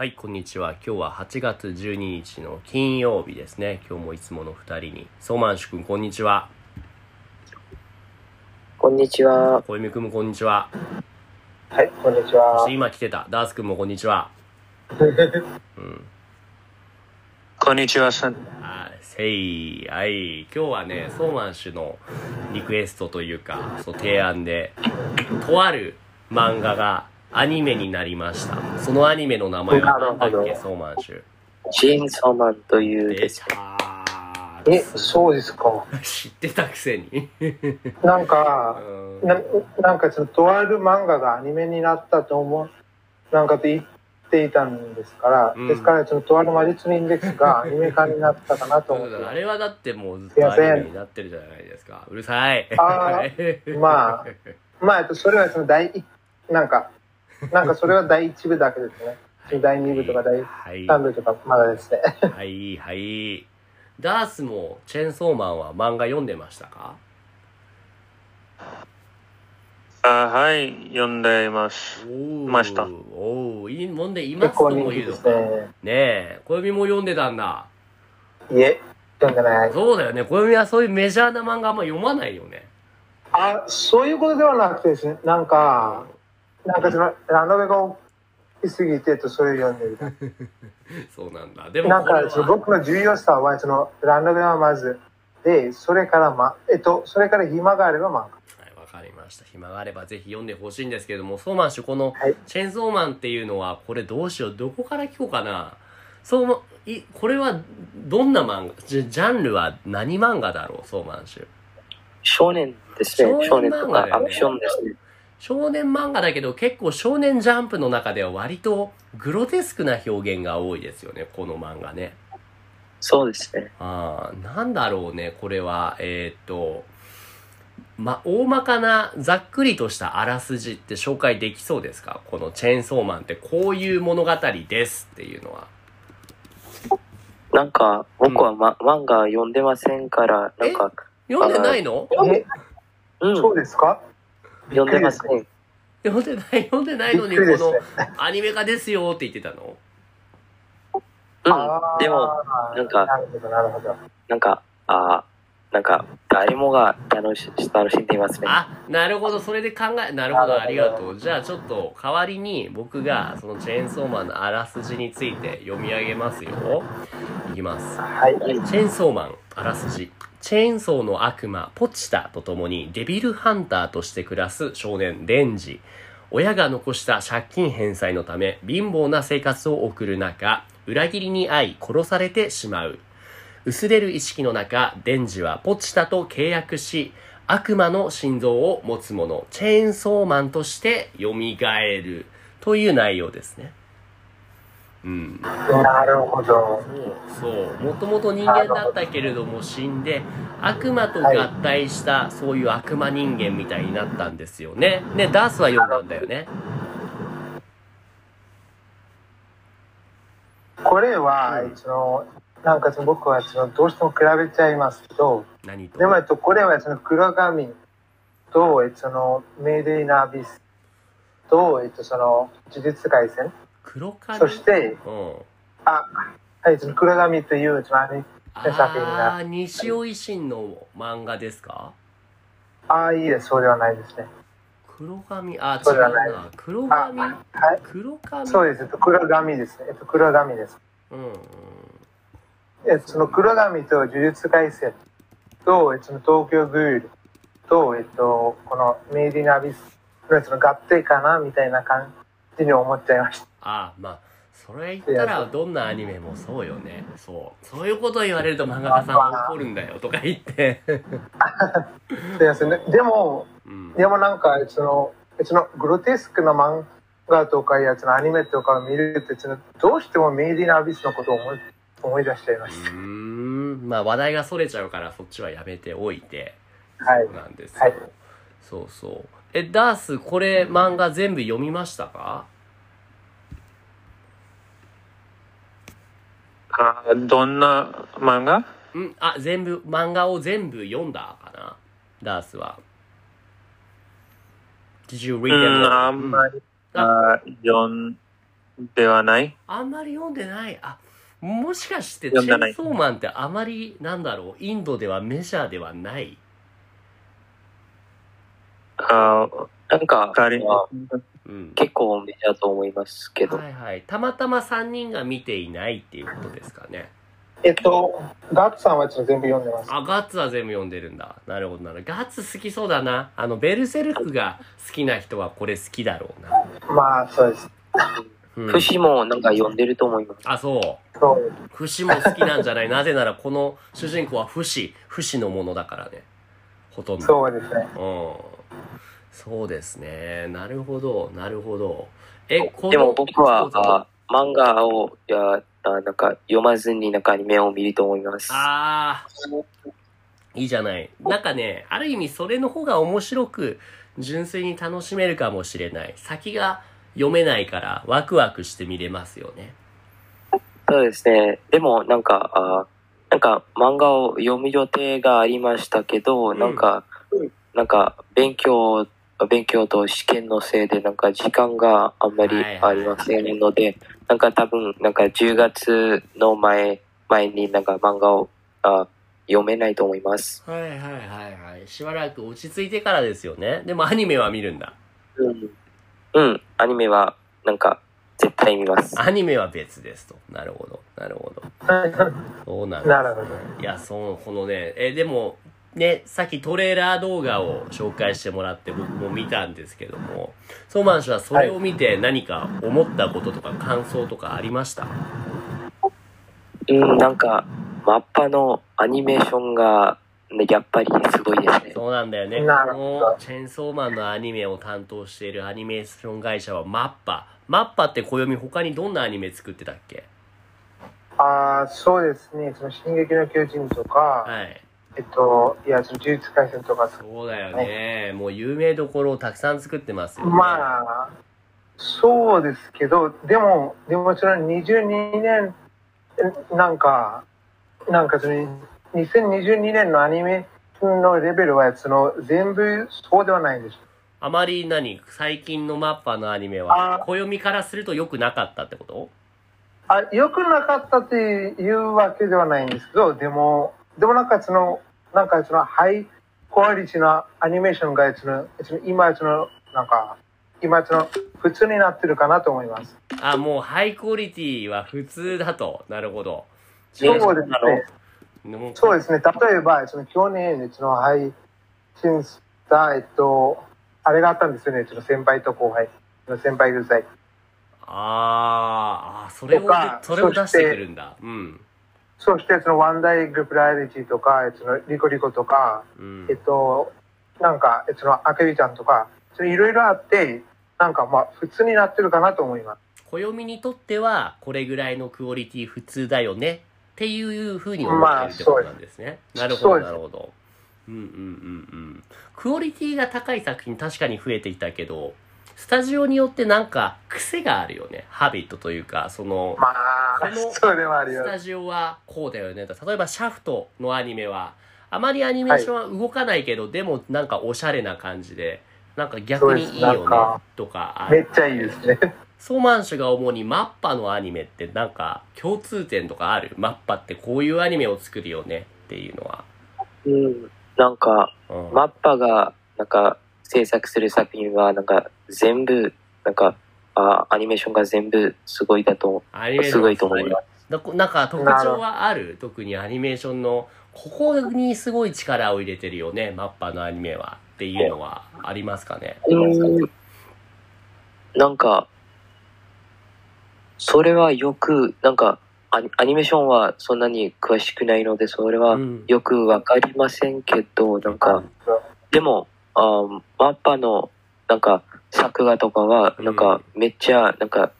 はい、こんにちは。今日は8月12日の金曜日ですね。今日もいつもの2人に。ソーマンシュ君、こんにちは。こんにちは。小泉君、こんにちは。はい、こんにちは。今来てたダース君も、こんにちは。うん、こんにちは。はい、今日はね、ソーマンシュのリクエストというか、そう提案で、とある漫画が、アニメになりました。そのアニメの名前は何だっけ、ソーマンシュ。ジン・ソーマンというです。そうですか。知ってたくせに。なんかちょっととある漫画がアニメになったと思う。なんかと言っていたんですから、うん、ですからちょっととある魔術人ですがアニメ化になったかなと思って。あれはだってもうずっとアニメになってるじゃないですか。うるさい。それはそのなんかそれは第1部だけですね。第2部とか第3部とかまだですね。はい。ダースもチェンソーマンは漫画読んでましたか？はい、読んでいます。ました。いいもんでいますとも言うのか。ねえ、小指も読んでたんだ。いえ、読んでない。そうだよね。小指はそういうメジャーな漫画あんま読まないよね。そういうことではなくてですね。なんかそのラノベが大きすぎてそれを読んでる。そうなんだ。でもなんか僕の重要さはそのラノベはまずで、それから暇があれば漫画。はい、わかりました。暇があればぜひ読んでほしいんですけれども、ソーマンシュこのチェンソーマンっていうのはこれどうしよう、どこから聞こうかな。これはどんな漫画、ジャンルは何漫画だろう、ソーマンシュ。少年ですね。少年漫画だよね。少年ですね。少年漫画だけど結構少年ジャンプの中では割とグロテスクな表現が多いですよね、この漫画ね。そうですね。なんだろうね、これは。大まかなざっくりとしたあらすじって紹介できそうですか？このチェーンソーマンってこういう物語ですっていうのは。なんか僕は漫画読んでませんから、なんか。読んでないの？そうですか？読んでますね。読んでないのにこのアニメ化ですよって言ってたの。でもなんか誰もが楽しんでいますね。なるほど、それでなるほど、ありがとう。じゃあちょっと代わりに僕がそのチェーンソーマンのあらすじについて読み上げますよ。いきます。はい。チェーンソーマンあらすじ。チェーンソーの悪魔ポチタと共にデビルハンターとして暮らす少年デンジ。親が残した借金返済のため貧乏な生活を送る中、裏切りに遭い殺されてしまう。薄れる意識の中、デンジはポチタと契約し、悪魔の心臓を持つ者、チェーンソーマンとして蘇るという内容ですね。なるほど。そう、もともと人間だったけれども死んで悪魔と合体した、そういう悪魔人間みたいになったんですよね。ね、ダースは読んだんだよね。これは、なんか僕はどうしても比べちゃいますけど、でもこれは黒髪とメイドインアビスと呪術廻戦。黒髪、そして、黒髪という作品が。西尾維新の漫画ですか？いいです、そうではないですね。黒髪、違うな。黒髪、黒髪。そうです、黒髪ですね。黒髪です。その黒髪と呪術廻戦と東京グールとこのメイディナビスの合体かなみたいな感じに思っちゃいました。それ言ったらどんなアニメもそうよね。そういうことを言われると漫画家さんは怒るんだよとか言って。すいませんね。でもなんかグロテスクな漫画とかアニメとかを見るってどうしてもメイディナビスのことを思い出しちゃいました。話題がそれちゃうからそっちはやめておいて。そうなんですよ。そう。ダース、これ漫画全部読みましたか？どんな漫画？漫画を全部読んだかな、ダースは。Did you read them? あんまり読んではない。あんまり読んでない。あ、もしかしてチェンソーマンってあまりなんだろう、インドではメジャーではない。ああ、なんかあれは、うん、結構メジャーと思いますけど。はいはい。たまたま3人が見ていないっていうことですかね。ガッツさんは全部読んでます。あ、ガッツは全部読んでるんだ。なるほどなるほど。ガッツ好きそうだな。ベルセルクが好きな人はこれ好きだろうな。まあ、そうです。フシもなんか読んでると思います。あ、そう。フシも好きなんじゃない。なぜならこの主人公はフシのものだからね。ほとんど。そうですね。うん。そうですね。なるほど、なるほど。でも僕は漫画をなんか読まずに中に目を見ると思います。ああ、いいじゃない。なんかね、ある意味それの方が面白く純粋に楽しめるかもしれない。先が読めないからワクワクして見れますよね。そうですね。でもなんか漫画を読む予定がありましたけど、なんか勉強と試験のせいでなんか時間があんまりありませんので、はいはい、なんか多分なんか10月の前になんか漫画を読めないと思います。はいはいはいはい。しばらく落ち着いてからですよね。でもアニメは見るんだ。うん、アニメはなんか絶対見ます。アニメは別ですと。なるほどなるほど。そうなんです、ね。なるほど。いや、このね、でも。ね、さっきトレーラー動画を紹介してもらって僕も見たんですけども、ソーマン氏はそれを見て何か思ったこととか感想とかありました？なんかマッパのアニメーションがやっぱりすごいですね。そうなんだよね。このチェンソーマンのアニメを担当しているアニメーション会社はマッパって暦、他にどんなアニメ作ってたっけ？ああ、そうですね。その進撃の巨人とか、はい。いや、呪術廻戦とか、そうだよね。もう有名どころをたくさん作ってますよね。まあ、そうですけど、でももちろん22年、なんかその2022年のアニメのレベルは、その全部そうではないんです。あまり最近のマッパのアニメは、暦からすると良くなかったってこと？あ、良くなかったっていうわけではないんですけど、でもなんかそのハイクオリティなアニメーションが今普通になってるかなと思います。あ、もうハイクオリティは普通だと。なるほど。そうですね。例えばその去年その配信したあれがあったんですよね。その先輩と後輩の先輩うざい。ああ、それを出してくるんだ。うん。そして、ワンダイグプライリティとか、リコとか、アケビちゃんとか、いろいろあって、なんかまあ、普通になってるかなと思います。暦にとっては、これぐらいのクオリティ普通だよね、っていうふうに思ってるってことなんですね。まあ、なるほど、なるほど。クオリティが高い作品、確かに増えてきたけど、スタジオによってなんか癖があるよね。ハビットというか、それはあるよ。スタジオはこうだよね。例えばシャフトのアニメはあまりアニメーションは動かないけど、はい、でもなんかおしゃれな感じで、なんか逆にいいよねとか。めっちゃいいですね。ソーマン氏が主にマッパのアニメってなんか共通点とかある？マッパってこういうアニメを作るよねっていうのは。なんか、マッパがなんか制作する作品はなんか全部なんかアニメーションが全部すごいと思います。なんか特徴はある？特にアニメーションのここにすごい力を入れてるよね、マッパのアニメはっていうのはありますかね？なんかそれはよくなんかアニメーションはそんなに詳しくないのでそれはよくわかりませんけど、なんかでもマッパのなんか作画とかはなんかめっちゃなんか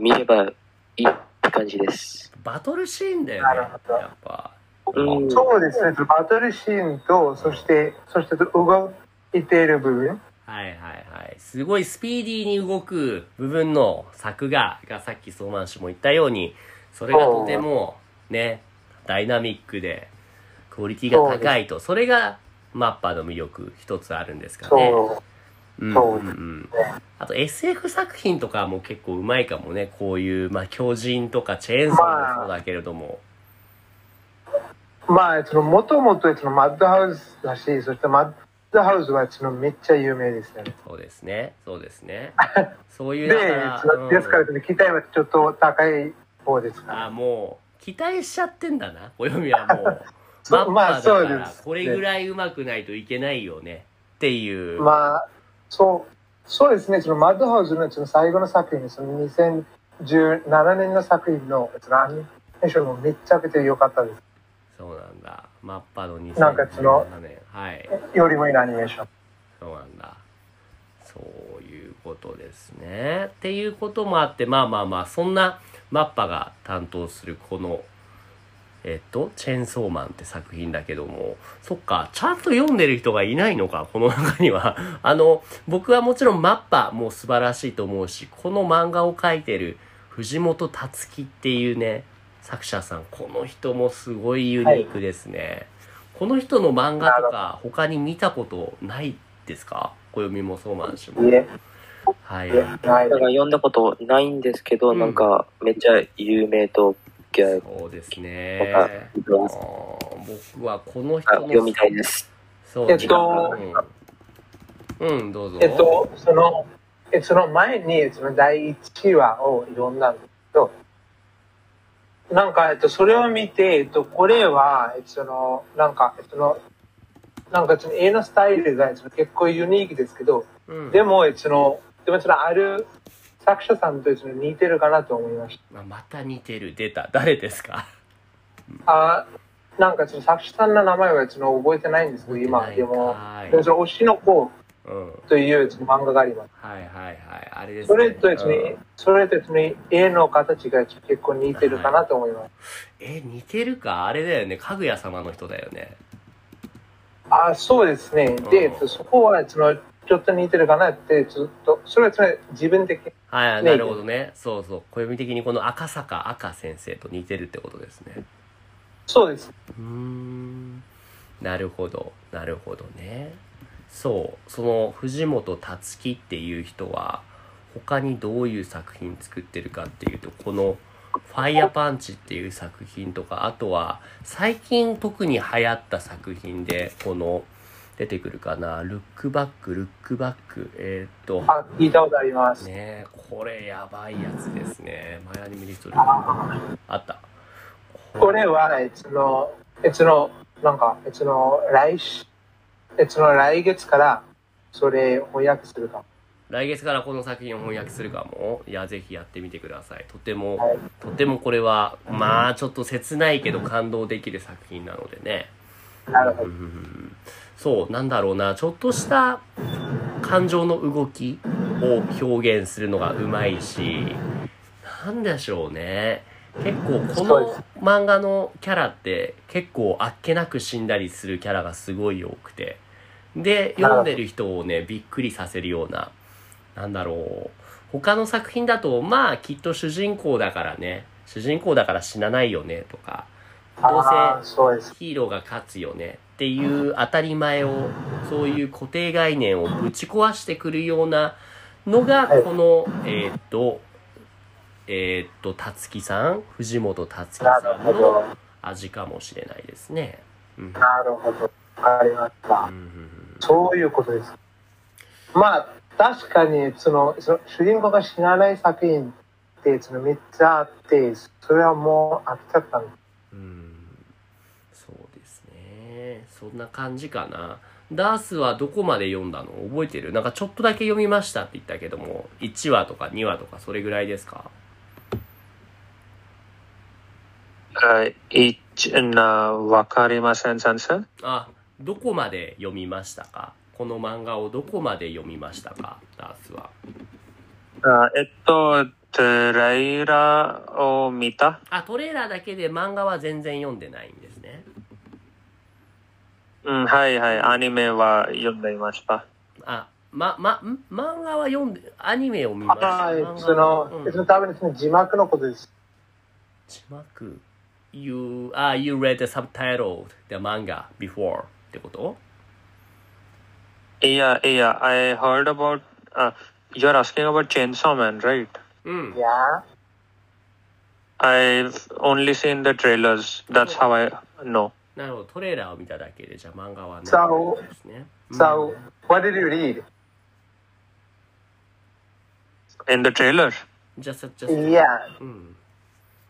見ればいいって感じです。バトルシーンだよね。やっぱ。そうですね。バトルシーンとそして動いている部分。はいはいはい。すごいスピーディーに動く部分の作画がさっきソーマン氏も言ったように、それがとてもねダイナミックでクオリティが高いと、それがマッパの魅力一つあるんですかね。うんうんうん、あと SF 作品とかも結構うまいかもね、こういう、まあ、巨人とかチェーンソーもそうだけれども、まあもともとマッドハウスだし、そしてマッドハウスはめっちゃ有名ですよね。そうですね、そうですね。そういうで、ですから期待はちょっと高い方ですから、あ、もう期待しちゃってんだな、暦はもう。マッパーだから、まあね、これぐらい上手くないといけないよねっていう。まあそうですね。マッドハウスの最後の作品、2017年の作品のアニメーションもめちゃくちゃ良かったです。そうなんだ。マッパーの2017年、なんかはい、よりもいいアニメーション。そうなんだ。そういうことですね。っていうこともあって、まあまあまあ、そんなマッパーが担当するこのチェーンソーマンって作品だけども、そっか、ちゃんと読んでる人がいないのか、この中には。僕はもちろんマッパも素晴らしいと思うし、この漫画を描いてる藤本達樹っていうね、作者さん、この人もすごいユニークですね。はい、この人の漫画とか、他に見たことないですか？暦もそうなんしも。いえ。はい。だから読んだことないんですけど、なんか、めっちゃ有名と。そうですね。僕はこの人の読みたいです。そうですね。どうぞ。その前に第1話を読んだんですけど、なんかそれを見てこれは絵のスタイルが結構ユニークですけど、でもある作者さんと似てるかなと思いました。また似てる。出た。誰ですか？なんか作者さんの名前は覚えてないんですけど、今でも推しの子という漫画があります。はいはいはい。あれですね。それと絵の形が結構似てるかなと思います。似てるか。あれだよね。かぐや様の人だよね。そうですね。で、そこはちょっと似てるかなってそれは自分的に、はい、なるほどね。そうそう、暦的にこの赤坂赤先生と似てるってことですね。そうです。なるほどなるほどね。その藤本達樹っていう人は他にどういう作品作ってるかっていうと、このファイヤーパンチっていう作品とか、あとは最近特に流行った作品でこの出てくるかな、ルックバック、聞いたことありますね。これやばいやつですね。前アニメリストであった。これは来月からそれ翻訳するかも。来月からこの作品を翻訳するかも。いや、ぜひやってみてください。とてもこれはまあちょっと切ないけど感動できる作品なのでね。なるほど。そうなんだろうな、ちょっとした感情の動きを表現するのがうまいし、なんでしょうね。結構この漫画のキャラって結構あっけなく死んだりするキャラがすごい多くて、で読んでる人をねびっくりさせるような、なんだろう、他の作品だとまあきっと主人公だから死なないよねとか、どうせヒーローが勝つよねっていう当たり前を、そういう固定概念をぶち壊してくるようなのがこの、達樹さん、藤本達樹さんの味かもしれないですね。なるほど、わかりました、そういうことです。まあ確かにその主人公が死なない作品ってめっちゃあって、それはもう飽きちゃったんです。そうですね。そんな感じかな。ダースはどこまで読んだの覚えてる？なんかちょっとだけ読みましたって言ったけども、1話とか2話とかそれぐらいですか？わかりません先生。どこまで読みましたか？この漫画をどこまで読みましたか？ダースは。トレーラーを見た。トレーラーだけで漫画は全然読んでないんですね。はいはい、アニメは読んでいました。漫画は読んで、アニメを見ました。多分字幕のことです。字幕。You read the subtitle the manga before ってこと？ Yeah. I heard about. You're asking about Chainsaw Man, right? Mm. Yeah. I've only seen the trailers. That's how I know. なるほど、トレーラーを見ただけで、じゃあ漫画はね。So, what did you read? In the trailer? Just. Yeah.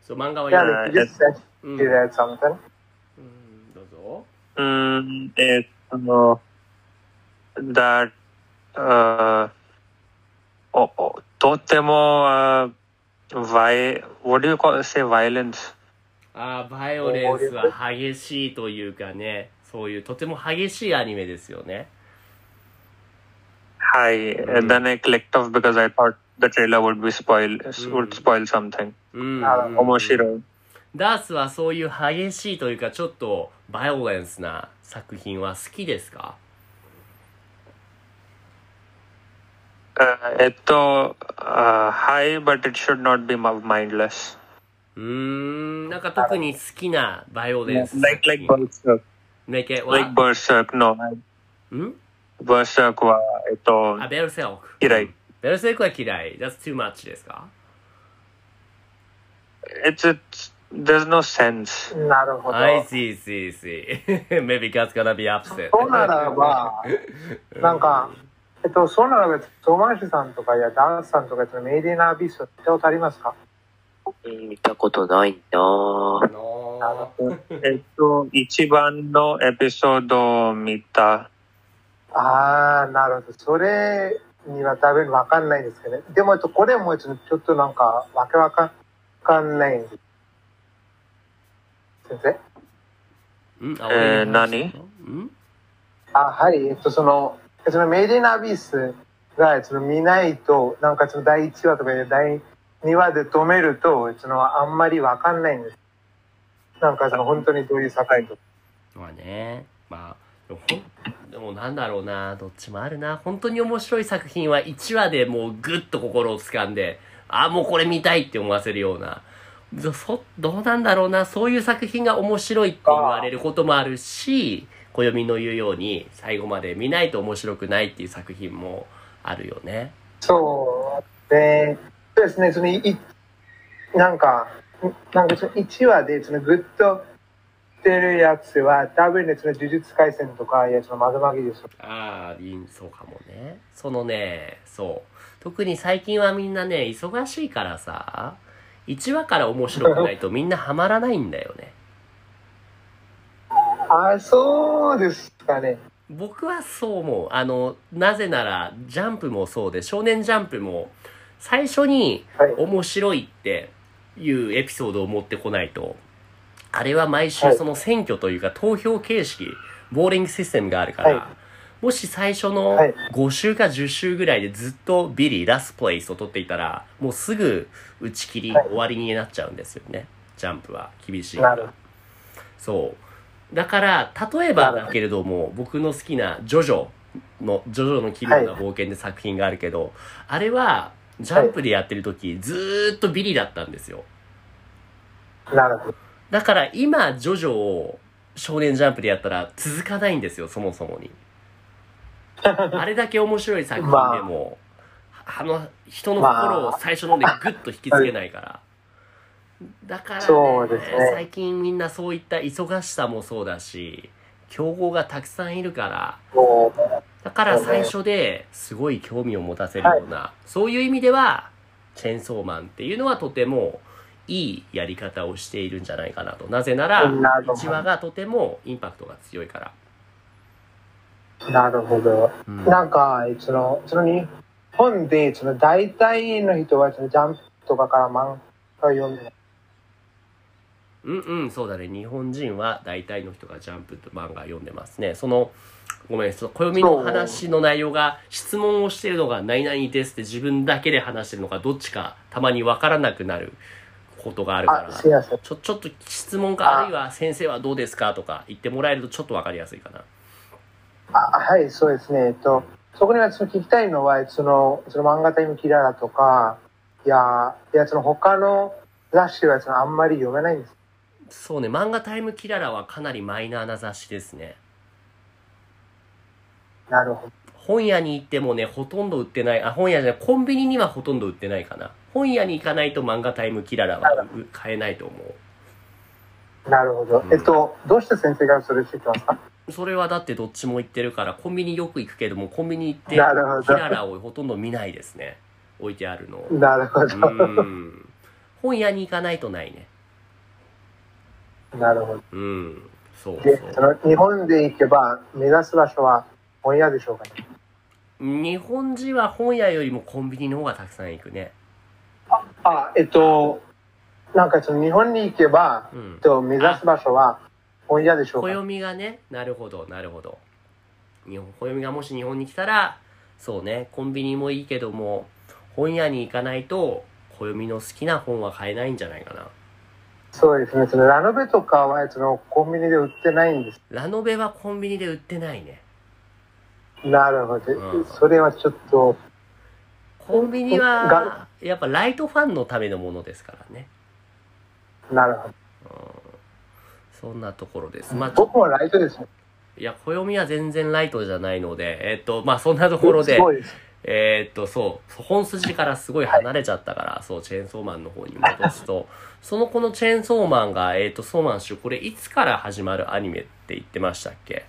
So, 漫画は読んでる。You read something? どうぞ。That, とても、what do you call, say violence?バイオレンスは激しいというかね、そういうとても激しいアニメですよね。はい。And then I clicked off because I thought the trailer would be spoil something. 面白い。ダースはそういう激しいというか、ちょっとバイオレンスな作品は好きですか？はい、but it should not be mindless.なんか特に好きなバイオレンス。Like Berserk. Like Berserk, no. Berserk は、Berserk 嫌い。Berserk は嫌い。That's too much ですか？ There's no sense. なるほど。I see, Maybe God's gonna be upset. そうならば、なんか、そうならば、トマシュさんとかやダンスさんとか、Made in Abyss ってことありますか？見たことないなぁ。一番のエピソードを見た。ああ、なるほど。それには多分分かんないんですけどね。でも、これもちょっとなんか、わけわかんないんです。先生何はい。メイディナビスが見ないと、なんか第1話とかで庭で止めると、あんまりわかんないんです。なんか本当にどういう境と。まあね、でもなんだろうな、どっちもあるな。本当に面白い作品は1話でもうグッと心を掴んで、ああもうこれ見たいって思わせるような。どうなんだろうな、そういう作品が面白いって言われることもあるし、暦の言うように最後まで見ないと面白くないっていう作品もあるよね。そうね。そうですね、なんか1話でグッとしてるやつは多分ね、呪術廻戦とかまだまぎですよ。ああ、そうかもね。そう。特に最近はみんなね、忙しいからさ、1話から面白くないとみんなハマらないんだよね。あ、そうですかね。僕はそう思う。なぜなら、ジャンプもそうで、少年ジャンプも、最初に面白いっていうエピソードを持ってこないと、あれは毎週その選挙というか投票形式、ボーリングシステムがあるから、もし最初の5週か10週ぐらいでずっとビリー、ラストプレイスを取っていたら、もうすぐ打ち切り、終わりになっちゃうんですよね。ジャンプは厳しいから。そう。だから、例えばだけれども、僕の好きなジョジョの奇妙な冒険で作品があるけど、あれは、ジャンプでやってる時、ずーっとビリだったんですよ。なるほど。だから今ジョジョを少年ジャンプでやったら続かないんですよ、そもそもに。あれだけ面白い作品でも、人の心を最初のでグッと引きつけないから。だから、ね、そうですね、最近みんなそういった忙しさもそうだし、競合がたくさんいるから。だから最初ですごい興味を持たせるような、そういう意味ではチェーンソーマンっていうのはとてもいいやり方をしているんじゃないかなと。なぜなら1話がとてもインパクトが強いから。なるほど、なんか日本で大体の人はジャンプとかから漫画を読んでない。そうだね。日本人は大体の人がジャンプと漫画を読んでますね。ごめん、暦の話の内容が、質問をしてるのが何々ですって自分だけで話してるのか、どっちかたまに分からなくなることがあるから、ちょっと質問か、あるいは先生はどうですかとか言ってもらえるとちょっと分かりやすいかな。はい、そうですね。そこには聞きたいのは、漫画タイムキララとか、他の雑誌はあんまり読めないんです。そうね、漫画タイムキララはかなりマイナーな雑誌ですね。なるほど。本屋に行ってもね、ほとんど売ってない。あ、本屋じゃない、コンビニにはほとんど売ってないかな。本屋に行かないと漫画タイムキララは買えないと思う。なるほど。うん、どうして先生がそれ知ってますか？それはだってどっちも行ってるから、コンビニよく行くけども、コンビニ行ってキララをほとんど見ないですね。置いてあるの。なるほど。うん。本屋に行かないとないね。なるほど。うん。そうそう。で、日本で行けば目指す場所は本屋でしょうかね。日本人は本屋よりもコンビニの方がたくさん行くね。なんか日本に行けば、目指す場所は本屋でしょうか。暦がね、なるほどなるほど。暦がもし日本に来たら、そうね、コンビニもいいけども本屋に行かないと暦の好きな本は買えないんじゃないかな。そうですね。ラノベとかはコンビニで売ってないんです。ラノベはコンビニで売ってないね。なるほど、うん、それはちょっとコンビニはやっぱライトファンのためのものですからね。なるほど、うん、そんなところです。まあ、僕もライトですね。いや、暦は全然ライトじゃないので、まあそんなところで、そう本筋からすごい離れちゃったから、はい、そうチェーンソーマンの方に戻すとこのチェーンソーマンがソーマン氏、これいつから始まるアニメって言ってましたっけ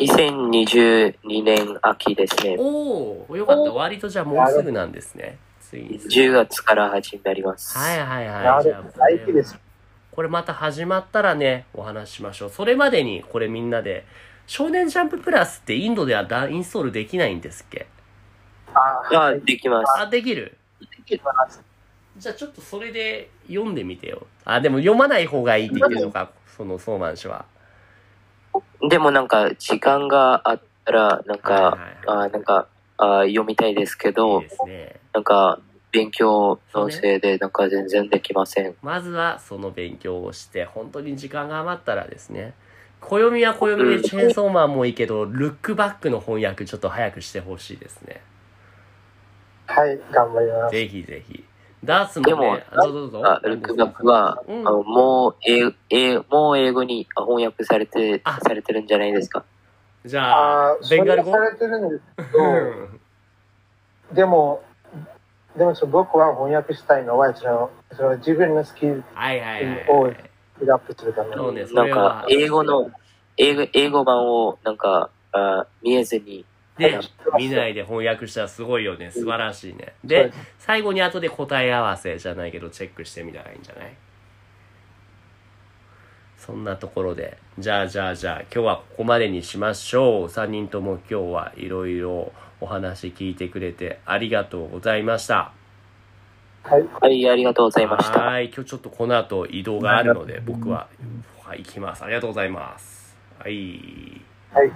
？2022年秋ですね。おお、よかった。割とじゃあもうすぐなんですね。ついに10月から始まります。はいはいはい。じゃあこれまた始まったらね、お話しましょう。それまでにこれみんなで少年ジャンププラスってインドではインストールできないんですっけ？あ、できます。あ、できる？できます。じゃあちょっとそれで読んでみてよ。あ、でも読まない方がいいって言ってるのか、そのソーマン氏は。でもなんか時間があったら読みたいですけど、いいですね。なんか勉強のせいでなんか全然できません。まずはその勉強をして、本当に時間が余ったらですね、暦は暦でチェーンソーマンもいいけど、ルックバックの翻訳ちょっと早くしてほしいですね。はい、頑張ります。ぜひぜひ。ダースもね、でもルックバックは、うん、もう英語に翻訳されてるんじゃないですか。じゃあベンガル語されてるんですけどでも僕は翻訳したいのは自分のスキルをフィルアップするために、なんか英語版をなんか見えずにで見ないで翻訳したらすごいよね。素晴らしいね。で、最後に後で答え合わせじゃないけどチェックしてみたらいいんじゃない？そんなところで、じゃあ今日はここまでにしましょう。3人とも今日はいろいろお話聞いてくれてありがとうございました。はい、ありがとうございました。はい、今日ちょっとこの後移動があるので僕は行きます。ありがとうございます。はい、はい。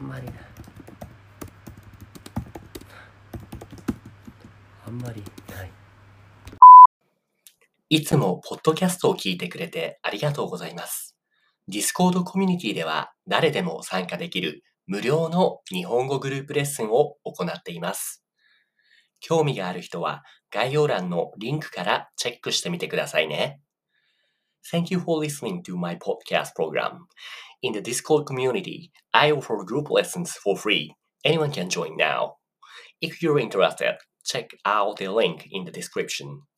あんまりない。いつもポッドキャストを聞いてくれてありがとうございます。Discord コミュニティでは誰でも参加できる無料の日本語グループレッスンを行っています。興味がある人は概要欄のリンクからチェックしてみてくださいね。Thank you for listening to my podcast program. In the Discord community, I offer group lessons for free. Anyone can join now. If you're interested, check out the link in the description.